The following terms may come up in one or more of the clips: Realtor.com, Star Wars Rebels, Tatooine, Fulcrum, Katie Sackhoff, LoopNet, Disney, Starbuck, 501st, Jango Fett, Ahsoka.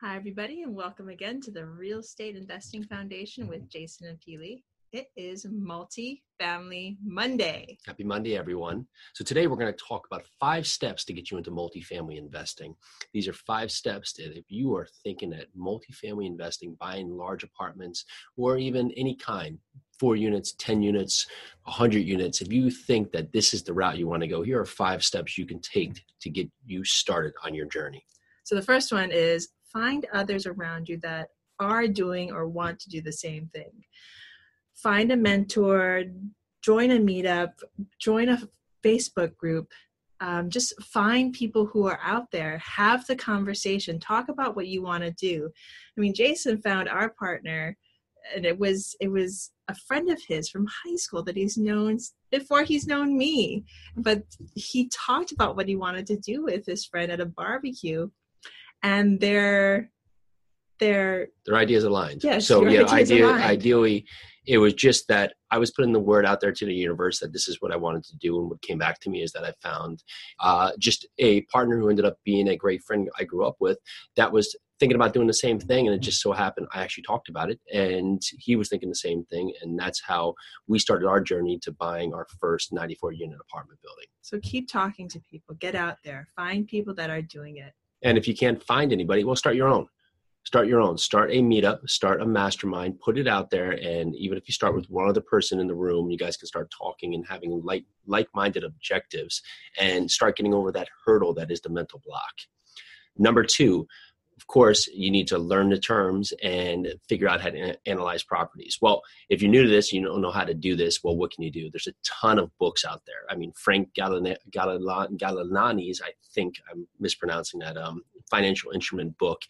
Hi, everybody, and welcome again to the Real Estate Investing Foundation with Jason and Peely. It is Multifamily Monday. Happy Monday, everyone. So today we're going to talk about 5 steps to get you into multifamily investing. These are 5 steps that if you are thinking at multifamily investing, buying large apartments or even any kind, 4 units, 10 units, 100 units. If you think that this is the route you want to go, here are 5 steps you can take to get you started on your journey. So the first one is find others around you that are doing or want to do the same thing. Find a mentor, join a meetup, join a Facebook group. Just find people who are out there, have the conversation, talk about what you want to do. I mean, Jason found our partner, and it was a friend of his from high school that he's known before he's known me. But he talked about what he wanted to do with his friend at a barbecue, and their ideas aligned. Yes, so yeah, ideally, it was just that I was putting the word out there to the universe that this is what I wanted to do, and what came back to me is that I found just a partner who ended up being a great friend I grew up with that was thinking about doing the same thing, and it just so happened I actually talked about it, and he was thinking the same thing, and that's how we started our journey to buying our first 94-unit apartment building. So keep talking to people. Get out there. Find people that are doing it. And if you can't find anybody, well, start your own. Start your own. Start a meetup. Start a mastermind. Put it out there, and even if you start with one other person in the room, you guys can start talking and having like-minded objectives and start getting over that hurdle that is the mental block. Number 2, of course, you need to learn the terms and figure out how to analyze properties. Well, if you're new to this, you don't know how to do this. Well, what can you do? There's a ton of books out there. I mean, Frank Gallinani's, I think I'm mispronouncing that, financial instrument book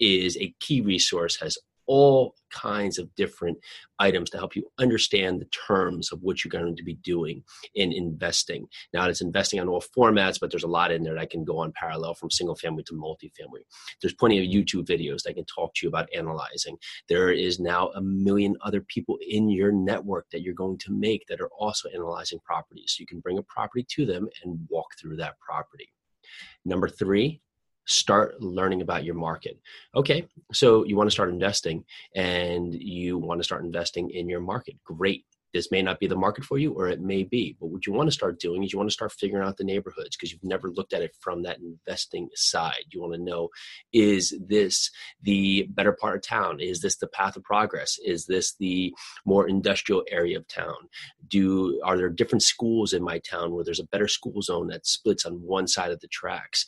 is a key resource, has all kinds of different items to help you understand the terms of what you're going to be doing in investing. Now, it's investing on all formats, but there's a lot in there that can go on parallel from single family to multifamily. There's plenty of YouTube videos that can talk to you about analyzing. There is now a million other people in your network that you're going to make that are also analyzing properties. So you can bring a property to them and walk through that property. Number 3, start learning about your market. Okay, so you want to start investing and you want to start investing in your market. Great. This may not be the market for you, or it may be, but what you want to start doing is you want to start figuring out the neighborhoods because you've never looked at it from that investing side. You want to know, is this the better part of town? Is this the path of progress? Is this the more industrial area of town? Are there different schools in my town where there's a better school zone that splits on one side of the tracks?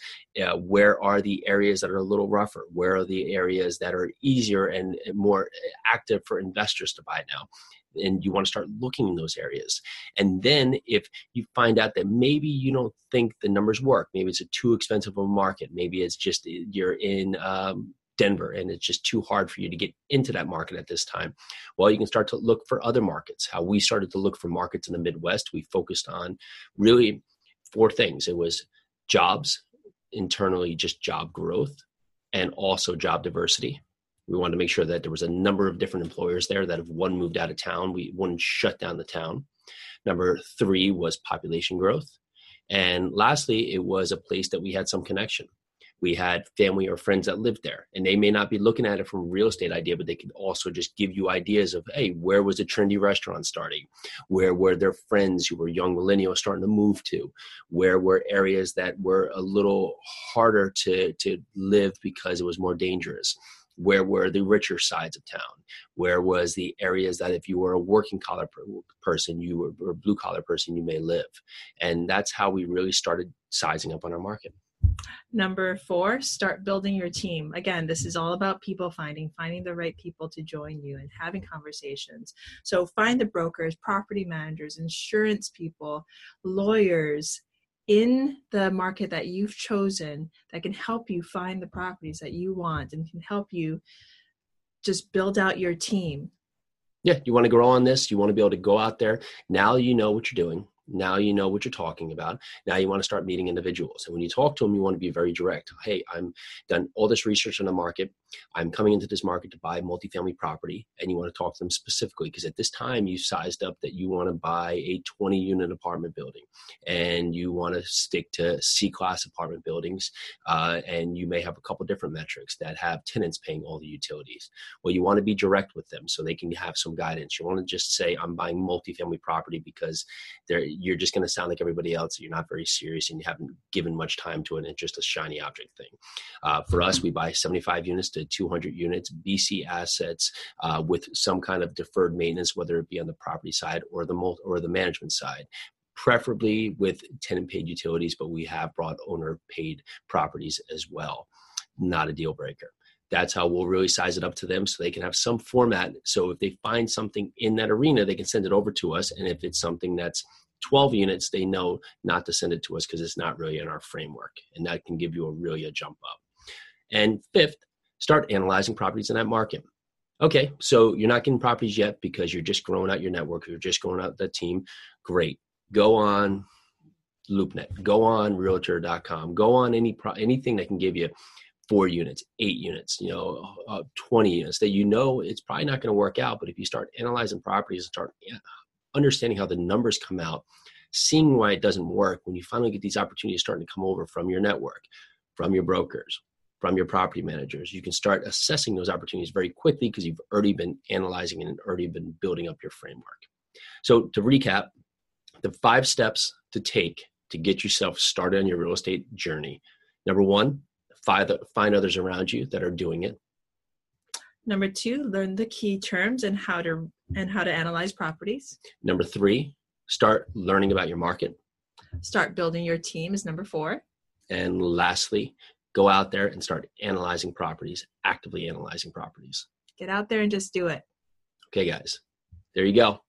Where are the areas that are a little rougher? Where are the areas that are easier and more active for investors to buy now? And you want to start looking in those areas. And then if you find out that maybe you don't think the numbers work, maybe it's too expensive of a market, maybe it's just you're in Denver and it's just too hard for you to get into that market at this time. Well, you can start to look for other markets. How we started to look for markets in the Midwest, we focused on really 4 things. It was jobs, internally just job growth, and also job diversity. We wanted to make sure that there was a number of different employers there that if one moved out of town, we wouldn't shut down the town. Number 3 was population growth. And lastly, it was a place that we had some connection. We had family or friends that lived there, and they may not be looking at it from a real estate idea, but they could also just give you ideas of, hey, where was the trendy restaurant starting? Where were their friends who were young millennials starting to move to? Where were areas that were a little harder to live because it was more dangerous? Where were the richer sides of town? Where was the areas that if you were a working collar person, you were or blue collar person, you may live? And that's how we really started sizing up on our market. Number 4, start building your team. Again, this is all about people finding the right people to join you and having conversations. So find the brokers, property managers, insurance people, lawyers in the market that you've chosen that can help you find the properties that you want and can help you just build out your team. Yeah, you want to grow on this. You want to be able to go out there. Now you know what you're doing. Now you know what you're talking about. Now you want to start meeting individuals. And when you talk to them, you want to be very direct. Hey, I've done all this research on the market. I'm coming into this market to buy multifamily property. And you want to talk to them specifically because at this time you sized up that you want to buy a 20-unit apartment building and you want to stick to C-class apartment buildings. And you may have a couple different metrics that have tenants paying all the utilities. Well, you want to be direct with them so they can have some guidance. You want to just say, I'm buying multifamily property because you're just going to sound like everybody else. You're not very serious and you haven't given much time to it. It's just a shiny object thing. For us, we buy 75 units to 200 units, BC assets with some kind of deferred maintenance, whether it be on the property side or the management side, preferably with tenant paid utilities, but we have brought owner paid properties as well. Not a deal breaker. That's how we'll really size it up to them so they can have some format. So if they find something in that arena, they can send it over to us. And if it's something that's 12 units, they know not to send it to us because it's not really in our framework. And that can give you a jump up. And fifth, start analyzing properties in that market. Okay, so you're not getting properties yet because you're just growing out your network. You're just growing out the team. Great. Go on LoopNet. Go on Realtor.com. Go on anything that can give you 4 units, 8 units, 20 units that it's probably not going to work out. But if you start analyzing properties and start understanding how the numbers come out, seeing why it doesn't work, when you finally get these opportunities starting to come over from your network, from your brokers, from your property managers, you can start assessing those opportunities very quickly because you've already been analyzing and already been building up your framework. So to recap, the 5 steps to take to get yourself started on your real estate journey. Number 1, find others around you that are doing it. Number 2, learn the key terms and how to analyze properties. Number 3, start learning about your market. Start building your team is number 4. And lastly, go out there and start analyzing properties, actively analyzing properties. Get out there and just do it. Okay, guys, there you go.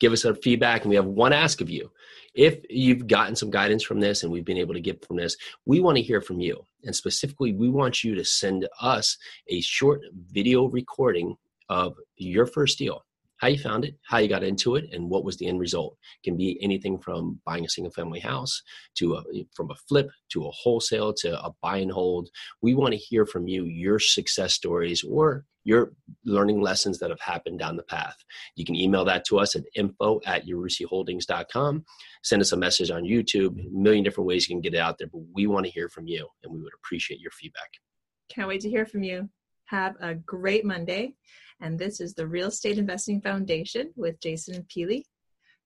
Give us our feedback, and we have one ask of you. If you've gotten some guidance from this and we've been able to get from this, we want to hear from you. And specifically, we want you to send us a short video recording of your first deal, how you found it, how you got into it, and what was the end result. It can be anything from buying a single-family house to from a flip to a wholesale to a buy and hold. We want to hear from you, your success stories, or your learning lessons that have happened down the path. You can email that to us at info@urusiholdings.com. Send us a message on YouTube, a million different ways you can get it out there, but we want to hear from you and we would appreciate your feedback. Can't wait to hear from you. Have a great Monday. And this is the Real Estate Investing Foundation with Jason and Peely.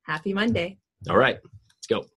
Happy Monday. All right, let's go.